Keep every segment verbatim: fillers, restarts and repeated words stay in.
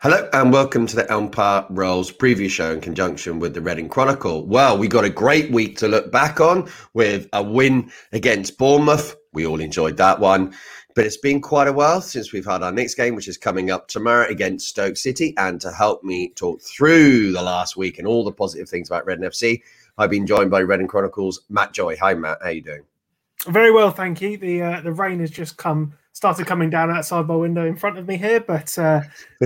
Hello and welcome to the Elm Park Rolls preview show in conjunction with the Reading Chronicle. Well, we got a great week to look back on with a win against Bournemouth. We all enjoyed that one, but it's been quite a while since we've had our next game, which is coming up tomorrow against Stoke City. And to help me talk through the last week and all the positive things about Reading F C, I've been joined by Reading Chronicle's Matt Joy. Hi, Matt. How you doing? Very well, thank you. The uh, the rain has just come started coming down outside my window in front of me here, but uh,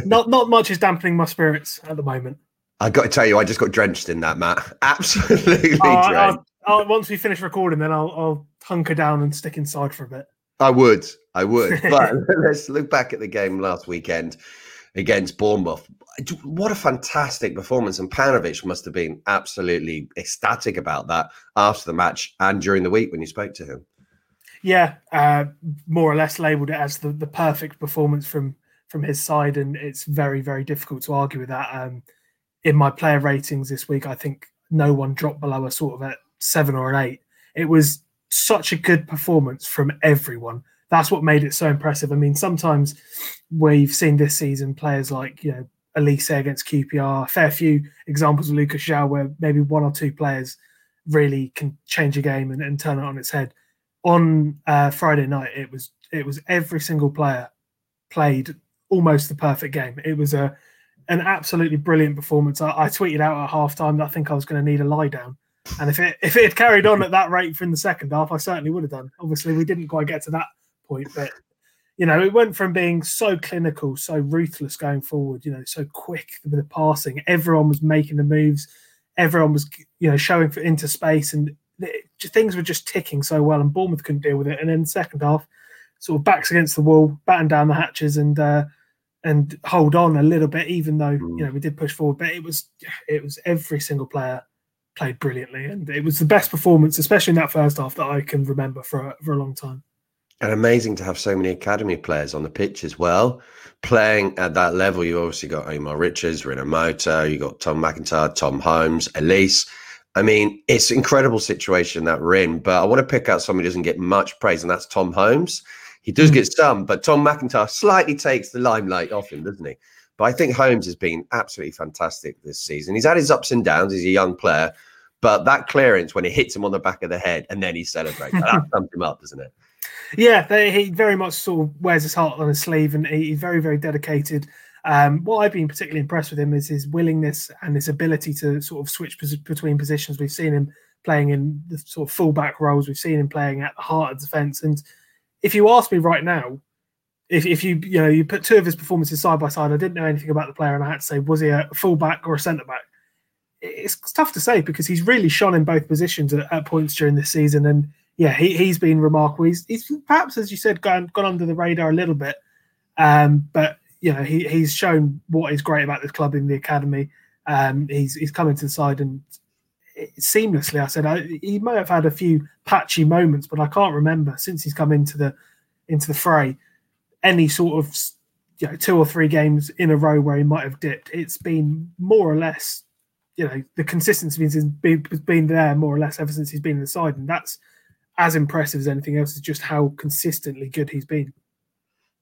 not not much is dampening my spirits at the moment. I got to tell you, I just got drenched in that, Matt. Absolutely uh, drenched. I'll, I'll, once we finish recording, then I'll, I'll hunker down and stick inside for a bit. I would, I would. But let's look back at the game last weekend against Bournemouth. What a fantastic performance, and Paunović must have been absolutely ecstatic about that after the match and during the week when you spoke to him. Yeah, uh, more or less labelled it as the, the perfect performance from from his side, and it's very, very difficult to argue with that. Um, in my player ratings this week, I think no one dropped below a sort of a seven or an eight. It was such a good performance from everyone. That's what made it so impressive. I mean, sometimes we've seen this season players like, you know, Elise against Q P R, a fair few examples of Lucas João where maybe one or two players really can change a game and, and turn it on its head. On uh, Friday night, it was it was every single player played almost the perfect game. It was a an absolutely brilliant performance. I, I tweeted out at halftime that I think I was going to need a lie down, and if it if it had carried on at that rate for in the second half, I certainly would have done. Obviously, we didn't quite get to that point, but you know, it went from being so clinical, so ruthless going forward, you know, so quick with the passing. Everyone was making the moves. Everyone was, you know, showing for into space and. It, things were just ticking so well, and Bournemouth couldn't deal with it. And then the second half, sort of backs against the wall, batten down the hatches, and uh, and hold on a little bit. Even though mm. you know we did push forward, but it was it was every single player played brilliantly, and it was the best performance, especially in that first half, that I can remember for a, for a long time. And amazing to have so many academy players on the pitch as well, playing at that level. You obviously got Omar Richards, Rinnamotis, you got Tom McIntyre, Tom Holmes, Elise. I mean, it's an incredible situation that we're in, but I want to pick out somebody who doesn't get much praise, and that's Tom Holmes. He does get some, but Tom McIntyre slightly takes the limelight off him, doesn't he? But I think Holmes has been absolutely fantastic this season. He's had his ups and downs. He's a young player, but that clearance when it hits him on the back of the head and then he celebrates, that sums him up, doesn't it? Yeah, they, he very much sort of wears his heart on his sleeve, and he, he's very, very dedicated. Um, what I've been particularly impressed with him is his willingness and his ability to sort of switch pos- between positions. We've seen him playing in the sort of fullback roles. We've seen him playing at the heart of defence. And if you ask me right now, if, if you you know you put two of his performances side by side, I didn't know anything about the player, and I had to say, was he a fullback or a centre back? It's tough to say because he's really shone in both positions at, at points during this season. And yeah, he he's been remarkable. He's, he's perhaps, as you said, gone gone under the radar a little bit, um, but. You know, he he's shown what is great about this club in the academy. Um, he's he's come into the side and it, seamlessly. I said I, he may have had a few patchy moments, but I can't remember since he's come into the into the fray any sort of you know two or three games in a row where he might have dipped. It's been more or less, you know, the consistency has been, been there more or less ever since he's been in the side, and that's as impressive as anything else. Is just how consistently good he's been.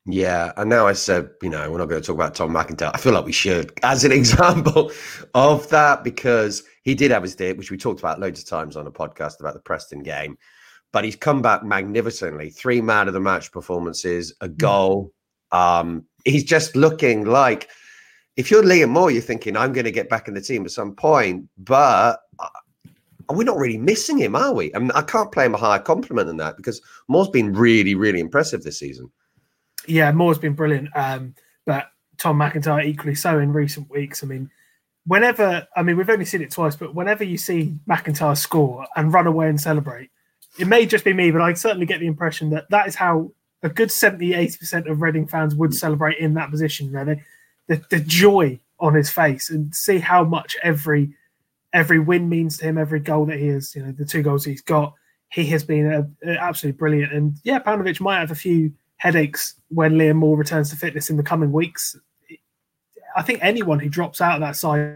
Yeah, and now I said, you know, we're not going to talk about Tom McIntyre. I feel like we should, as an example of that, because he did have his dip, which we talked about loads of times on a podcast about the Preston game. But he's come back magnificently. Three man of the match performances, a goal. Um, he's just looking like, if you're Liam Moore, you're thinking, I'm going to get back in the team at some point. But we're not really missing him, are we? I mean, I can't play him a higher compliment than that because Moore's been really, really impressive this season. Yeah, Moore's been brilliant, um, but Tom McIntyre equally so in recent weeks. I mean, whenever, I mean, we've only seen it twice, but whenever you see McIntyre score and run away and celebrate, it may just be me, but I certainly get the impression that that is how a good seventy, eighty percent of Reading fans would celebrate in that position. You know, they, the, the joy on his face and see how much every every win means to him, every goal that he has, you know, the two goals he's got, he has been a, a absolutely brilliant. And yeah, Paunović might have a few headaches when Liam Moore returns to fitness in the coming weeks. I think anyone who drops out of that side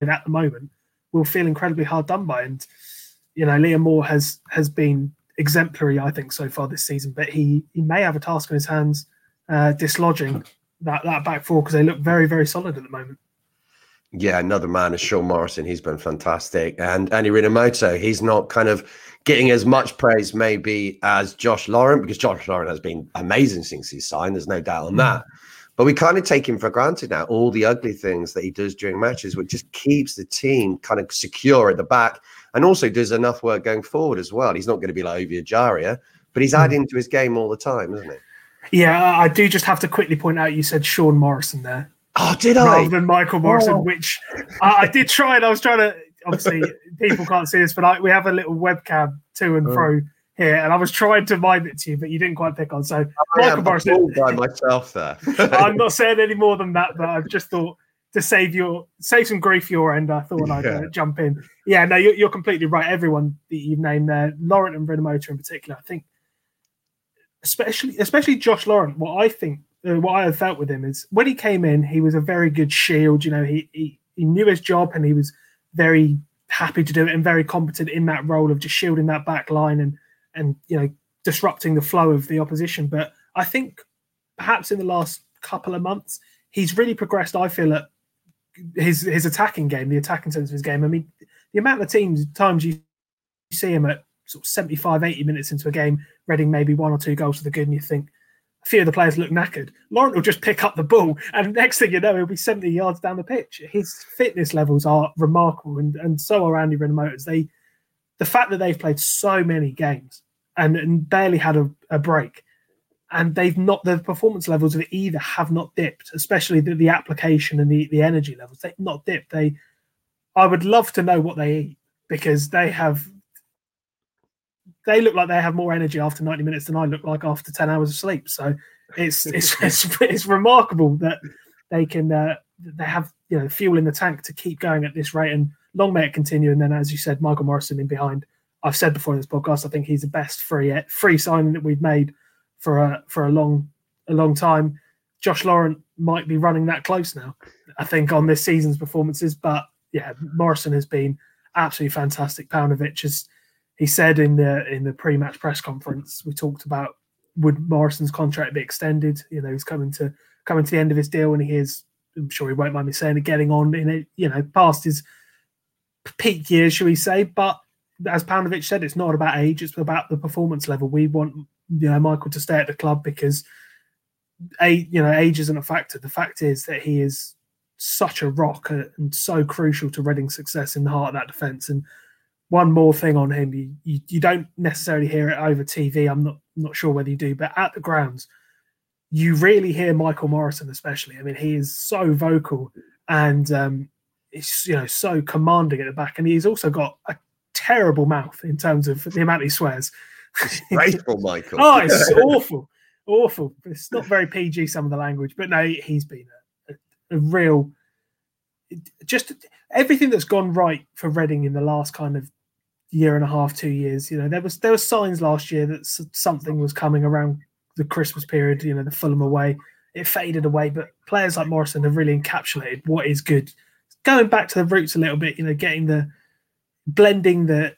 at the moment will feel incredibly hard done by. And, you know, Liam Moore has has been exemplary, I think, so far this season, but he, he may have a task on his hands uh, dislodging that, that back four, because they look very, very solid at the moment. Yeah, another man is Sean Morrison. He's been fantastic. And Andy Rinnamotis, he's not kind of getting as much praise maybe as Josh Laurent, because Josh Laurent has been amazing since he's signed. There's no doubt on that. But we kind of take him for granted now, all the ugly things that he does during matches, which just keeps the team kind of secure at the back and also does enough work going forward as well. He's not going to be like Ovie Ejaria, but he's adding to his game all the time, isn't he? Yeah, I do just have to quickly point out you said Sean Morrison there. Oh, did I? Rather than Michael Morrison, oh. which I, I did try, and I was trying to, obviously, people can't see this, but I, we have a little webcam to and fro oh. here, and I was trying to mime it to you, but you didn't quite pick on. So, I Michael Morrison. By myself there. I'm not saying any more than that, but I've just thought to save your save some grief your end, I thought I'd yeah. uh, jump in. Yeah, no, you're, you're completely right. Everyone that you've named there, Laurent and Rinnamotis in particular, I think, especially especially Josh Laurent, what I think. What I have felt with him is when he came in, he was a very good shield. You know, he, he he knew his job and he was very happy to do it and very competent in that role of just shielding that back line and, and you know, disrupting the flow of the opposition. But I think perhaps in the last couple of months, he's really progressed, I feel, at his his attacking game, the attacking sense of his game. I mean, the amount of teams, times you see him at sort of seventy-five, eighty minutes into a game, Reading maybe one or two goals to the good, and you think, few of the players look knackered. Laurent will just pick up the ball, and next thing you know, he'll be seventy yards down the pitch. His fitness levels are remarkable, and, and so are Andy Rinnamotis. They, the fact that they've played so many games and, and barely had a, a break, and they've not the performance levels of it either have not dipped, especially the, the application and the, the energy levels. They've not dipped. They, I would love to know what they eat, because they have. They look like they have more energy after ninety minutes than I look like after ten hours of sleep. So it's it's it's, it's remarkable that they can uh, they have you know fuel in the tank to keep going at this rate, and long may it continue. And then, as you said, Michael Morrison in behind. I've said before in this podcast, I think he's the best free free signing that we've made for a for a long a long time. Josh Laurent might be running that close now, I think, on this season's performances. But yeah, Morrison has been absolutely fantastic. Paunović has. He said in the in the pre-match press conference, we talked about would Morrison's contract be extended? You know, he's coming to coming to the end of his deal, and he is, I'm sure he won't mind me saying it, getting on in it, you know, past his peak years, shall we say? But as Paunović said, it's not about age; it's about the performance level. We want you know Michael to stay at the club because a you know age isn't a factor. The fact is that he is such a rock and so crucial to Reading's success in the heart of that defence. And one more thing on him, you, you you don't necessarily hear it over T V. I'm not not sure whether you do, but at the grounds, you really hear Michael Morrison, especially. I mean, he is so vocal and um, it's you know so commanding at the back, and he's also got a terrible mouth in terms of the amount he swears. It's grateful, Michael. Oh, it's awful, awful. It's not very P G some of the language, but no, he's been a, a, a real just everything that's gone right for Reading in the last kind of. Year and a half, two years. You know, there was there were signs last year that something was coming around the Christmas period. You know, the Fulham away, it faded away. But players like Morrison have really encapsulated what is good. Going back to the roots a little bit, you know, getting the blending the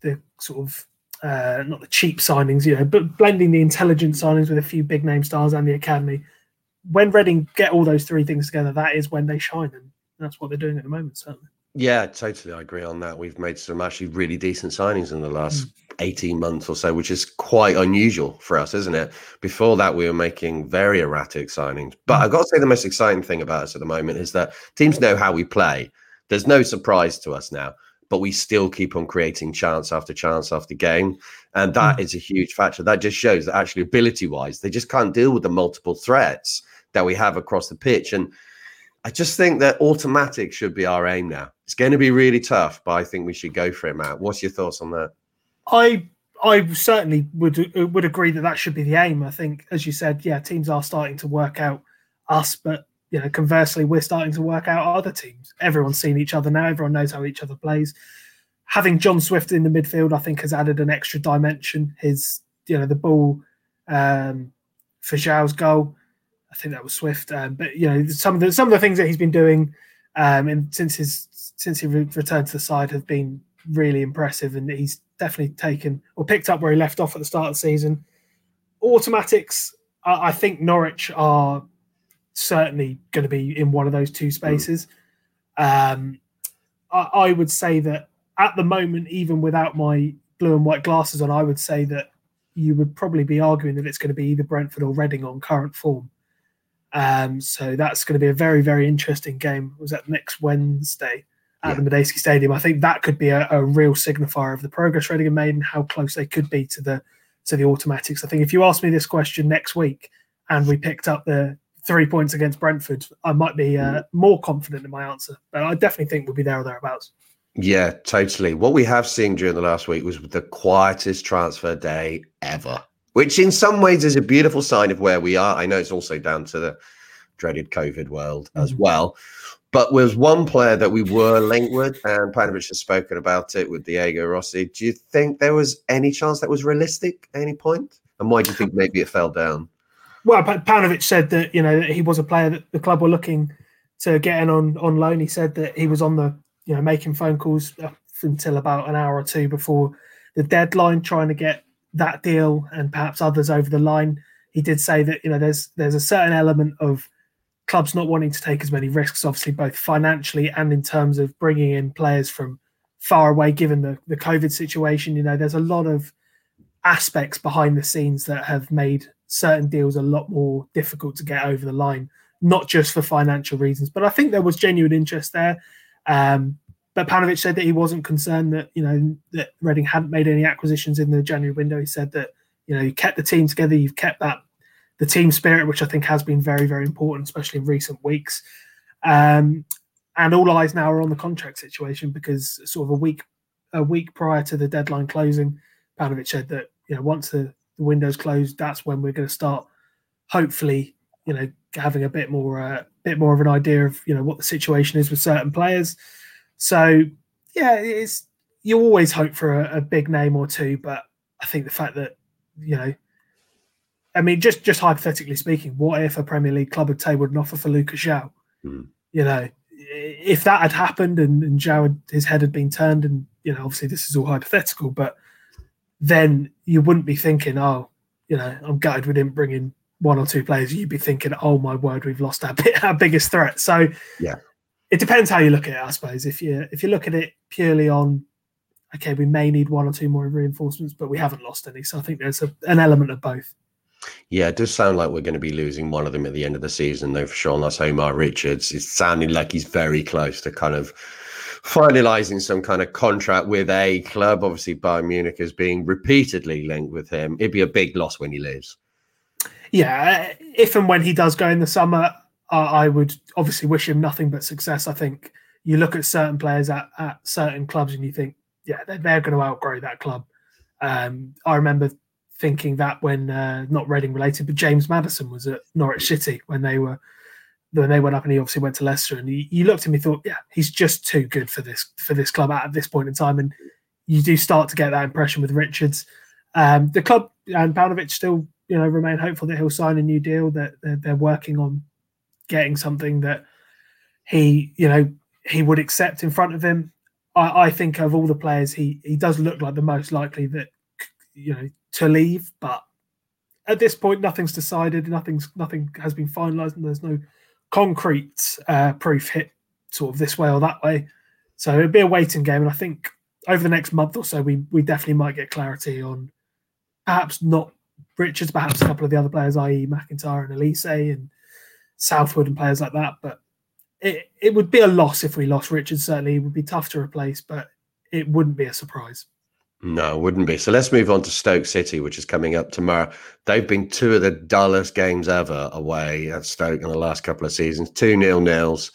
the sort of uh, not the cheap signings, you know, but blending the intelligent signings with a few big name stars and the academy. When Reading get all those three things together, that is when they shine, and that's what they're doing at the moment, certainly. Yeah, totally. I agree on that. We've made some actually really decent signings in the last eighteen months or so, which is quite unusual for us, isn't it? Before that, we were making very erratic signings. But I've got to say the most exciting thing about us at the moment is that teams know how we play. There's no surprise to us now, but we still keep on creating chance after chance after game. And that is a huge factor. That just shows that actually ability-wise, they just can't deal with the multiple threats that we have across the pitch. And I just think that automatic should be our aim now. It's going to be really tough, but I think we should go for it, Matt. What's your thoughts on that? I I certainly would would agree that that should be the aim. I think, as you said, yeah, teams are starting to work out us, but you know, conversely, we're starting to work out other teams. Everyone's seen each other now. Everyone knows how each other plays. Having John Swift in the midfield, I think, has added an extra dimension. His, you know, the ball um, for João's goal. I think that was Swift, um, but you know some of the some of the things that he's been doing, um, and since his since he re- returned to the side have been really impressive, and he's definitely taken or picked up where he left off at the start of the season. Automatics, uh, I think Norwich are certainly going to be in one of those two spaces. Mm. Um, I, I would say that at the moment, even without my blue and white glasses on, I would say that you would probably be arguing that it's going to be either Brentford or Reading on current form. Um, so that's going to be a very, very interesting game. Was that next Wednesday at yeah. the Madejski Stadium? I think that could be a, a real signifier of the progress Reading have made and how close they could be to the to the automatics. I think if you asked me this question next week and we picked up the three points against Brentford, I might be uh, more confident in my answer. But I definitely think we'll be there or thereabouts. Yeah, totally. What we have seen during the last week was the quietest transfer day ever, which in some ways is a beautiful sign of where we are. I know it's also down to the dreaded COVID world as well. But was one player that we were linked with, and Paunović has spoken about it with Diego Rossi. Do you think there was any chance that was realistic at any point? And why do you think maybe it fell down? Well, Paunović said that, you know, that he was a player that the club were looking to get in on, on loan. He said that he was on the, you know, making phone calls up until about an hour or two before the deadline, trying to get that deal and perhaps others over the line. He did say that, you know, there's there's a certain element of clubs not wanting to take as many risks, obviously, both financially and in terms of bringing in players from far away, given the, the COVID situation. You know, there's a lot of aspects behind the scenes that have made certain deals a lot more difficult to get over the line, not just for financial reasons. But I think there was genuine interest there. Um, but Paunović said that he wasn't concerned that, you know, that Reading hadn't made any acquisitions in the January window. He said that, you know, you kept the team together, you've kept that the team spirit, which I think has been very, very important, especially in recent weeks. Um, and all eyes now are on the contract situation because sort of a week a week prior to the deadline closing, Paunović said that, you know, once the, the window's closed, that's when we're going to start, hopefully, you know, having a bit more uh, bit more of an idea of, you know, what the situation is with certain players. So, yeah, it's you always hope for a, a big name or two, but I think the fact that, you know, I mean, just, just hypothetically speaking, what if a Premier League club had tabled an offer for Lucas João? Mm. You know, if that had happened and, and João, had, his head had been turned, and, you know, obviously this is all hypothetical, but then you wouldn't be thinking, oh, you know, I'm gutted we didn't bring in one or two players. You'd be thinking, oh my word, we've lost our, our biggest threat. So yeah, it depends how you look at it, I suppose. If you if you look at it purely on, okay, we may need one or two more reinforcements, but we haven't lost any. So I think there's a, an element of both. Yeah, it does sound like we're going to be losing one of them at the end of the season, though, for sure. That's Omar Richards. It's sounding like he's very close to kind of finalising some kind of contract with a club. Obviously, Bayern Munich is being repeatedly linked with him. It'd be a big loss when he leaves. Yeah, if and when he does go in the summer, I would obviously wish him nothing but success. I think you look at certain players at, at certain clubs and you think, yeah, they're, they're going to outgrow that club. Um, I remember thinking that when uh, not Reading related, but James Maddison was at Norwich City when they were when they went up, and he obviously went to Leicester. And you looked at him and thought, yeah, he's just too good for this for this club at this point in time. And you do start to get that impression with Richards. Um, the club and Paunović still, you know, remain hopeful that he'll sign a new deal, that they're, they're working on getting something that he, you know, he would accept in front of him. I, I think of all the players, he he does look like the most likely that, you know, to leave. But at this point, nothing's decided, nothing's nothing has been finalised, and there's no concrete uh, proof hit sort of this way or that way. So it'd be a waiting game, and I think over the next month or so, we we definitely might get clarity on perhaps not Richards, perhaps a couple of the other players, that is. McIntyre and Elise and Southwood and players like that. But it, it would be a loss if we lost Richards, certainly. It would be tough to replace, but it wouldn't be a surprise. No, it wouldn't be. So let's move on to Stoke City, which is coming up tomorrow. They've been two of the dullest games ever away at Stoke in the last couple of seasons. Two nil-nils.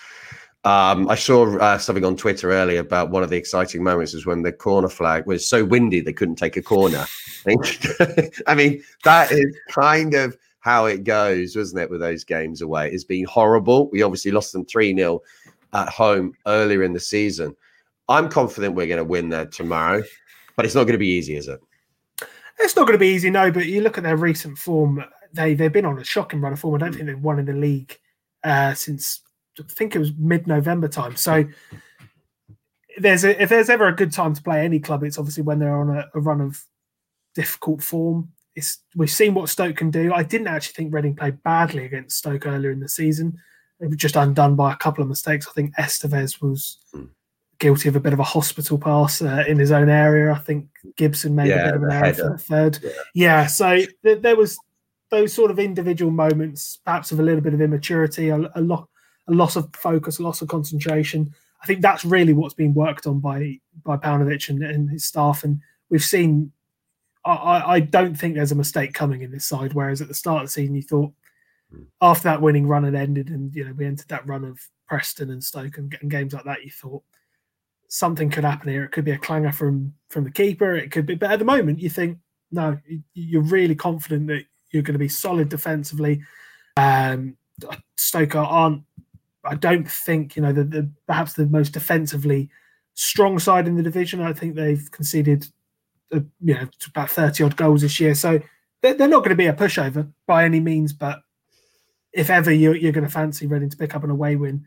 Um, I saw uh, something on Twitter earlier about one of the exciting moments is when the corner flag was so windy they couldn't take a corner. I mean, that is kind of how it goes, wasn't it, with those games away? It's been horrible. We obviously lost them three nil at home earlier in the season. I'm confident we're going to win there tomorrow, but it's not going to be easy, is it? It's not going to be easy, no, but you look at their recent form. They, they've been on a shocking run of form. I don't think they've won in the league uh, since... I think it was mid-November time. So there's a, if there's ever a good time to play any club, it's obviously when they're on a, a run of difficult form. it's we've seen what Stoke can do. I didn't actually think Reading played badly against Stoke earlier in the season. They were just undone by a couple of mistakes. I think Estevez was mm. guilty of a bit of a hospital pass uh, in his own area. I think Gibson made yeah, a bit of an error for the third. Yeah, yeah so th- there was those sort of individual moments, perhaps of a little bit of immaturity, a, a, lo- a loss of focus, a loss of concentration. I think that's really what's been worked on by by Paunović and, and his staff. And we've seen, I, I don't think there's a mistake coming in this side, whereas at the start of the season you thought, mm. after that winning run had ended and you know we entered that run of Preston and Stoke and, and games like that, you thought something could happen here. It could be a clanger from, from the keeper. It could be, but at the moment you think, no, you're really confident that you're going to be solid defensively. Um, Stoke aren't, I don't think, you know, the, the perhaps the most defensively strong side in the division. I think they've conceded, uh, you know, about thirty-odd goals this year. So they're, they're not going to be a pushover by any means. But if ever you're, you're going to fancy Reading to pick up an away win,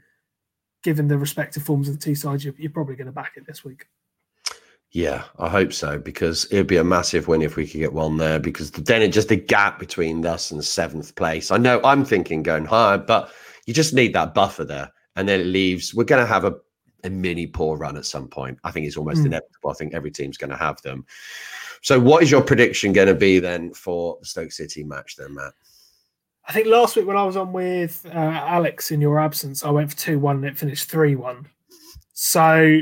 given the respective forms of the two sides, you're, you're probably going to back it this week. Yeah, I hope so, because it would be a massive win if we could get one there, because then it just the gap between us and seventh place. I know I'm thinking going higher, but... you just need that buffer there, and then it leaves. We're going to have a, a mini poor run at some point. I think it's almost mm. inevitable. I think every team's going to have them. So what is your prediction going to be then for the Stoke City match then, Matt? I think last week when I was on with uh, Alex in your absence, I went for two one and it finished three one. So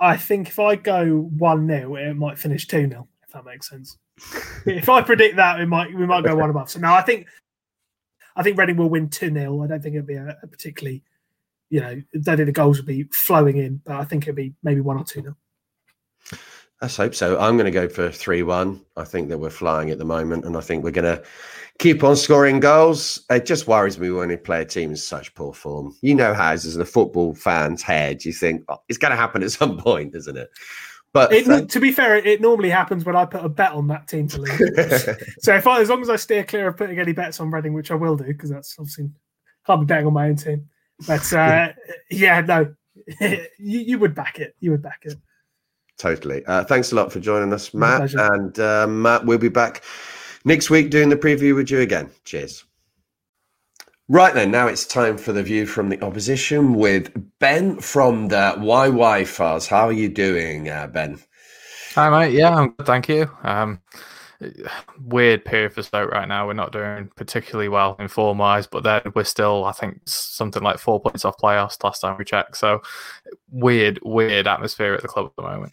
I think if I go one nil, it might finish two nil, if that makes sense. If I predict that, we might we might go one above. So no, I think... I think Reading will win two nil. I don't think it'll be a, a particularly, you know, I don't think the goals will be flowing in, but I think it'll be maybe one or two nil. Let's hope so. I'm going to go for three one. I think that we're flying at the moment, and I think we're going to keep on scoring goals. It just worries me when we play a team in such poor form. You know how as a football fan's head, you think, oh, it's going to happen at some point, isn't it? But it, so, to be fair, it normally happens when I put a bet on that team to lose. So if I, as long as I steer clear of putting any bets on Reading, which I will do, because that's obviously can't be betting on my own team. But uh, yeah, no, you, you would back it. You would back it. Totally. Uh, thanks a lot for joining us, Matt. And uh, Matt, we'll be back next week doing the preview with you again. Cheers. Right then, now it's time for the view from the opposition with Ben from the Y Y Files. How are you doing, uh, Ben? Hi, mate. Yeah, I'm good, thank you. Um, weird period for Stoke right now. We're not doing particularly well in form-wise, but then we're still, I think, something like four points off playoffs last time we checked. So weird, weird atmosphere at the club at the moment.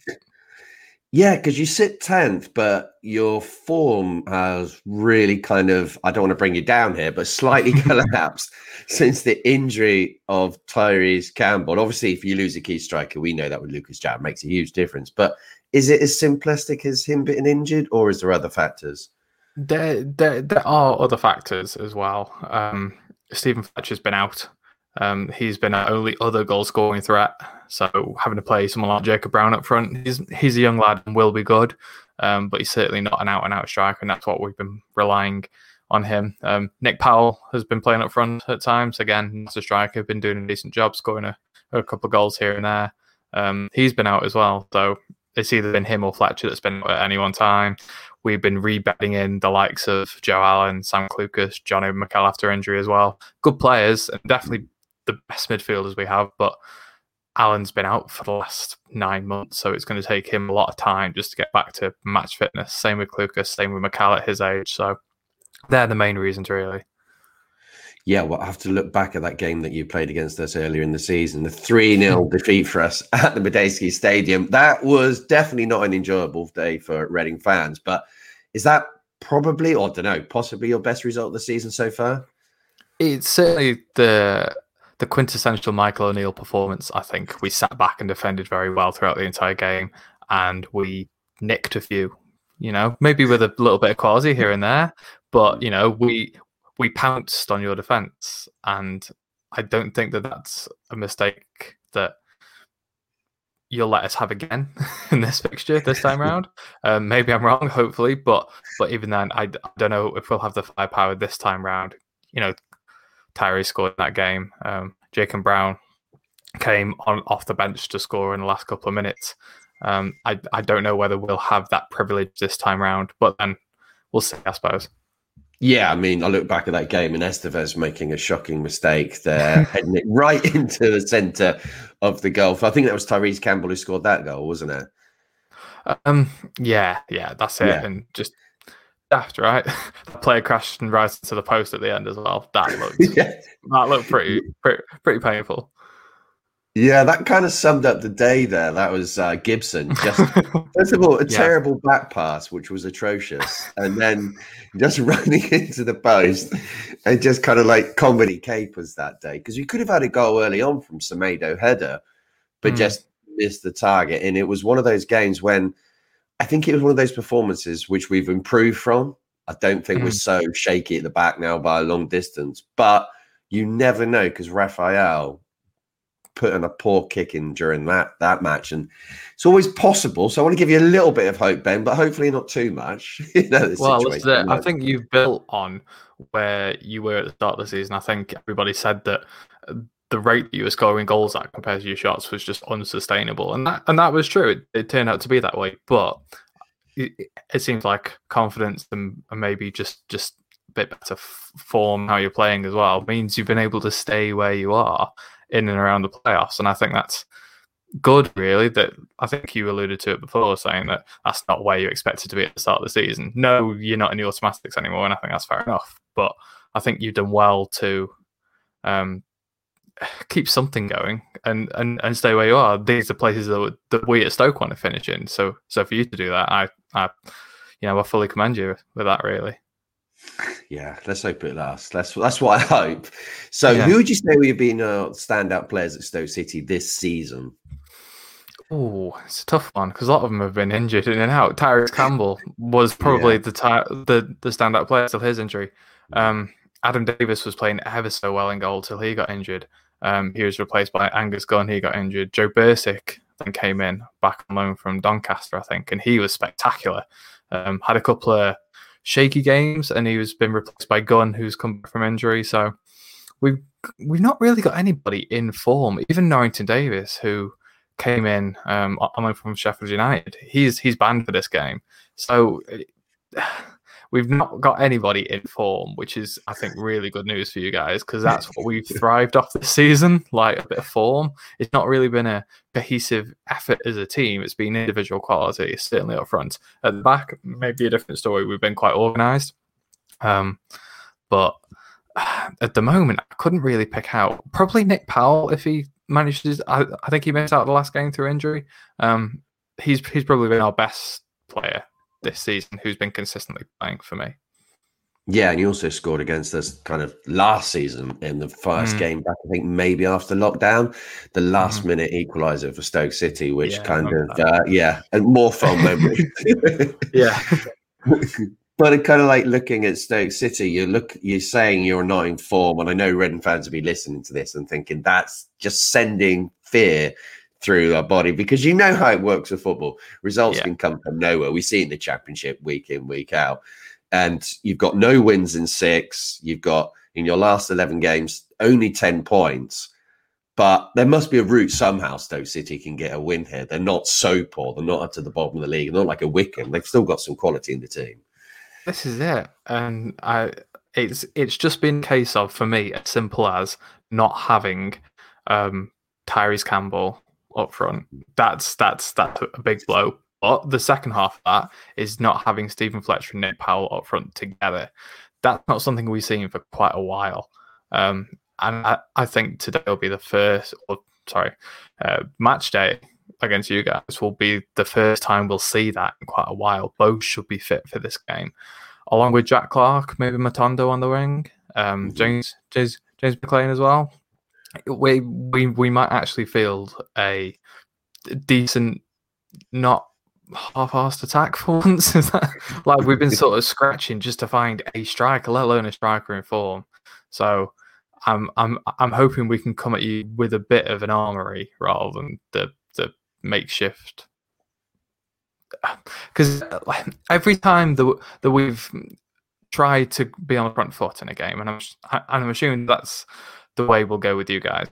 Yeah, because you sit tenth, but your form has really kind of, I don't want to bring you down here, but slightly collapsed since the injury of Tyrese Campbell. Obviously, if you lose a key striker, we know that with Lucas João makes a huge difference. But is it as simplistic as him being injured, or is there other factors? There, there, there are other factors as well. Um, Stephen Fletcher's been out. Um, he's been our only other goal-scoring threat, so having to play someone like Jacob Brown up front, he's he's a young lad and will be good, um, but he's certainly not an out-and-out striker, and that's what we've been relying on him. Um, Nick Powell has been playing up front at times, again, as a striker, been doing a decent job, scoring a, a couple of goals here and there. Um, he's been out as well, so it's either been him or Fletcher that's been out at any one time. We've been rebedding in the likes of Joe Allen, Sam Clucas, Johnny McCall after injury as well. Good players, and definitely the best midfielders we have, but Allen's been out for the last nine months, so it's going to take him a lot of time just to get back to match fitness. Same with Clucas, same with McCall at his age. So they're the main reasons, really. Yeah, well, I have to look back at that game that you played against us earlier in the season, the three nil defeat for us at the Madejski Stadium. That was definitely not an enjoyable day for Reading fans, but is that probably, or I don't know, possibly your best result of the season so far? It's certainly the... the quintessential Michael O'Neill performance. I think we sat back and defended very well throughout the entire game, and we nicked a few, you know, maybe with a little bit of quality here and there, but, you know, we we pounced on your defence, and I don't think that that's a mistake that you'll let us have again in this fixture this time around. Um, maybe I'm wrong, hopefully, but but even then, I, I don't know if we'll have the firepower this time round, you know. Tyree scored in that game. Um, Jacob Brown came on off the bench to score in the last couple of minutes. Um, I, I don't know whether we'll have that privilege this time round, but then we'll see, I suppose. Yeah, I mean, I look back at that game and Estevez making a shocking mistake there, heading it right into the centre of the goal. I think that was Tyrese Campbell who scored that goal, wasn't it? Um, yeah, yeah, that's it. Yeah. And just daft, right? The player crashed and rising to the post at the end as well. That looked, yeah. that looked pretty, pretty, pretty painful. Yeah, that kind of summed up the day there. That was uh, Gibson. Just, first of all, a yeah. terrible back pass, which was atrocious. And then just running into the post and just kind of like comedy capers that day. Because you could have had a goal early on from Semedo header, but mm. just missed the target. And it was one of those games when I think it was one of those performances which we've improved from. I don't think mm. we're so shaky at the back now by a long distance. But you never know, because Raphael put in a poor kick in during that that match, and it's always possible. So I want to give you a little bit of hope, Ben, but hopefully not too much. you know, well, situation. I think you've built on where you were at the start of the season. I think everybody said that the rate that you were scoring goals at compared to your shots was just unsustainable, and that and that was true. It, it turned out to be that way, but it, it seems like confidence and, and maybe just just a bit better form how you're playing as well means you've been able to stay where you are in and around the playoffs, and I think that's good, really. That I think you alluded to it before, saying that that's not where you expected to be at the start of the season. No, you're not in the automatics anymore, and I think that's fair enough. But I think you've done well to um, keep something going and, and, and stay where you are. These are places that, that we at Stoke want to finish in. So, so for you to do that, I, I, you know, I fully commend you with that, really. Yeah, let's hope it lasts. That's that's what I hope. So, yeah. Who would you say would have been uh, standout players at Stoke City this season? Oh, it's a tough one because a lot of them have been injured in and out. Tyrese Campbell was probably yeah. the, the the standout player till his injury. Um, Adam Davis was playing ever so well in goal till he got injured. Um, he was replaced by Angus Gunn. He got injured. Joe Bursic then came in back on loan from Doncaster, I think, and he was spectacular. Um, had a couple of shaky games, and he was been replaced by Gunn, who's come back from injury. So we've we've not really got anybody in form. Even Norrington Davis, who came in um, from Sheffield United, he's he's banned for this game. So we've not got anybody in form, which is, I think, really good news for you guys, because that's what we've thrived off this season, like a bit of form. It's not really been a cohesive effort as a team. It's been individual quality, certainly up front. At the back, maybe a different story. We've been quite organised. Um, but at the moment, I couldn't really pick out. Probably Nick Powell, if he manages. I, I think he missed out the last game through injury. Um, he's he's probably been our best player this season, who's been consistently playing for me. Yeah, and he also scored against us kind of last season in the first mm. game back, I think maybe after lockdown, the last mm. minute equaliser for Stoke City, which yeah, kind of, uh, yeah, and more fond memory. yeah. But it kind of like looking at Stoke City, you look, you're saying you're not in form, and I know Reading fans will be listening to this and thinking that's just sending fear through our body, because you know how it works with football. Results yeah. can come from nowhere. We see in the Championship week in, week out. And you've got no wins in six. You've got, in your last eleven games, only ten points. But there must be a route somehow Stoke City can get a win here. They're not so poor. They're not up to the bottom of the league. They're not like a Wickham. They've still got some quality in the team. This is it. And I, it's it's just been a case of, for me, as simple as not having um, Tyrese Campbell up front. That's that's that's a big blow. But the second half of that is not having Stephen Fletcher and Nick Powell up front together. That's not something we've seen for quite a while. Um, and I, I think today will be the first, or sorry, uh, match day against you guys will be the first time we'll see that in quite a while. Both should be fit for this game, along with Jack Clark, maybe Matondo on the wing, um, James James James McLean as well. We we we might actually field a decent, not half-assed attack for once. Like we've been sort of scratching just to find a striker, let alone a striker in form. So I'm I'm I'm hoping we can come at you with a bit of an armory rather than the the makeshift. Because every time that that we've tried to be on the front foot in a game, and I'm and I'm assuming that's the way we'll go with you guys.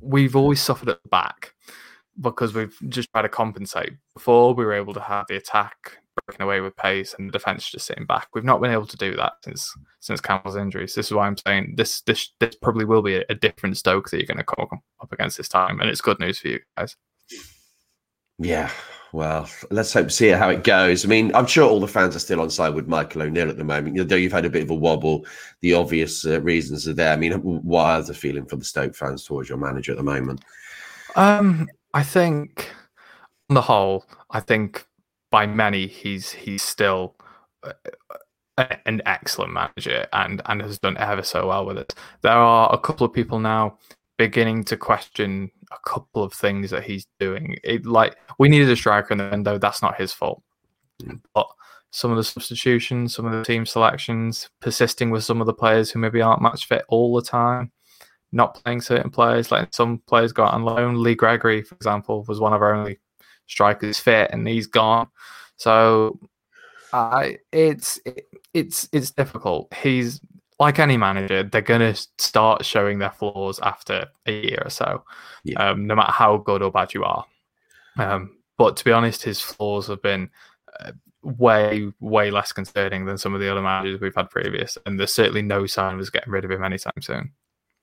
We've always suffered at the back because we've just tried to compensate. Before, we were able to have the attack breaking away with pace and the defence just sitting back. We've not been able to do that since since Campbell's injury. So this is why I'm saying this this this probably will be a, a different Stoke that you're going to come up against this time, and it's good news for you guys. Yeah, well, let's hope see how it goes. I mean, I'm sure all the fans are still on side with Michael O'Neill at the moment. Though you've had a bit of a wobble, the obvious uh, reasons are there. I mean, what are the feeling for the Stoke fans towards your manager at the moment? Um, I think, on the whole, I think by many, he's he's still a, an excellent manager and, and has done ever so well with it. There are a couple of people now beginning to question a couple of things that he's doing. It, like, we needed a striker in the window. That's not his fault. But some of the substitutions, some of the team selections, persisting with some of the players who maybe aren't match fit all the time, not playing certain players, letting some players go out on loan. Lee Gregory, for example, was one of our only strikers fit, and he's gone. So uh, it's it, it's it's difficult. He's Like any manager, they're going to start showing their flaws after a year or so, yeah. um, no matter how good or bad you are. Um, but to be honest, his flaws have been uh, way, way less concerning than some of the other managers we've had previous. And there's certainly no sign of us getting rid of him anytime soon.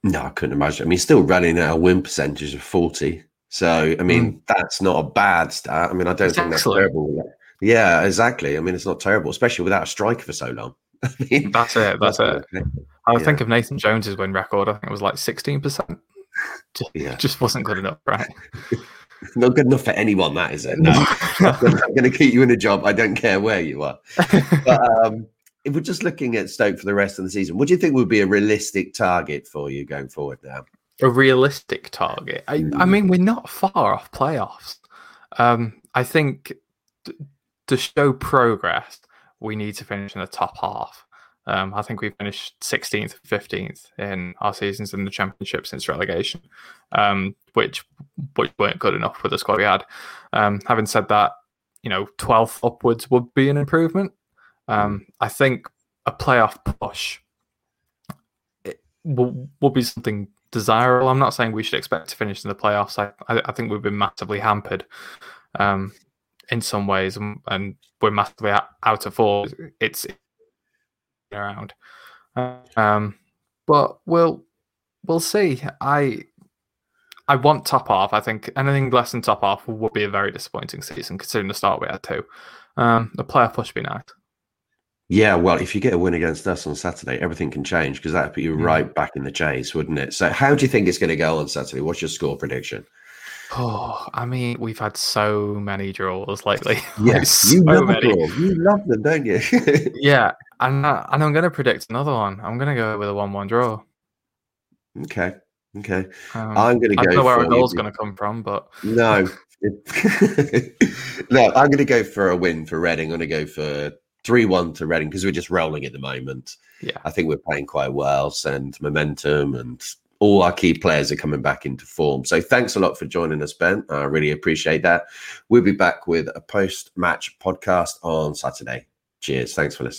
No, I couldn't imagine. I mean, he's still running at a win percentage of forty. So, I mean, mm. that's not a bad stat. I mean, I don't it's think excellent. That's terrible. Yeah, exactly. I mean, it's not terrible, especially without a striker for so long. I mean, that's it. That's it. I would yeah. think of Nathan Jones's win record. I think it was like sixteen percent. Just, yeah. just wasn't good enough, right? Not good enough for anyone, that is it? No, I'm going to keep you in a job. I don't care where you are. But um, if we're just looking at Stoke for the rest of the season, what do you think would be a realistic target for you going forward now? A realistic target? I, mm. I mean, we're not far off playoffs. Um, I think th- to show progress, we need to finish in the top half. Um, I think we finished sixteenth, fifteenth in our seasons in the Championship since relegation, um, which which weren't good enough with the squad we had. Um, having said that, you know, twelfth upwards would be an improvement. Um, I think a playoff push it will, will be something desirable. I'm not saying we should expect to finish in the playoffs. I, I, I think we've been massively hampered. Um, in some ways, and we're massively out of form. It's around. Um, but we'll we'll see. I I want top half. I think anything less than top half would be a very disappointing season, considering the start we had too. Um, the playoff push would be nice. Yeah, well, if you get a win against us on Saturday, everything can change, because that would put you right back in the chase, wouldn't it? So how do you think it's going to go on Saturday? What's your score prediction? Oh, I mean, we've had so many draws lately. Yes, like, you so love many. Draw. You love them, don't you? Yeah, and, I, and I'm going to predict another one. I'm going to go with a one-one draw. Okay, okay. Um, I'm going to go. I don't know where a goal's going to come from, but no, no. I'm going to go for a win for Reading. I'm going to go for three-one to Reading, because we're just rolling at the moment. Yeah, I think we're playing quite well, and momentum and. All our key players are coming back into form. So thanks a lot for joining us, Ben. I really appreciate that. We'll be back with a post-match podcast on Saturday. Cheers. Thanks for listening.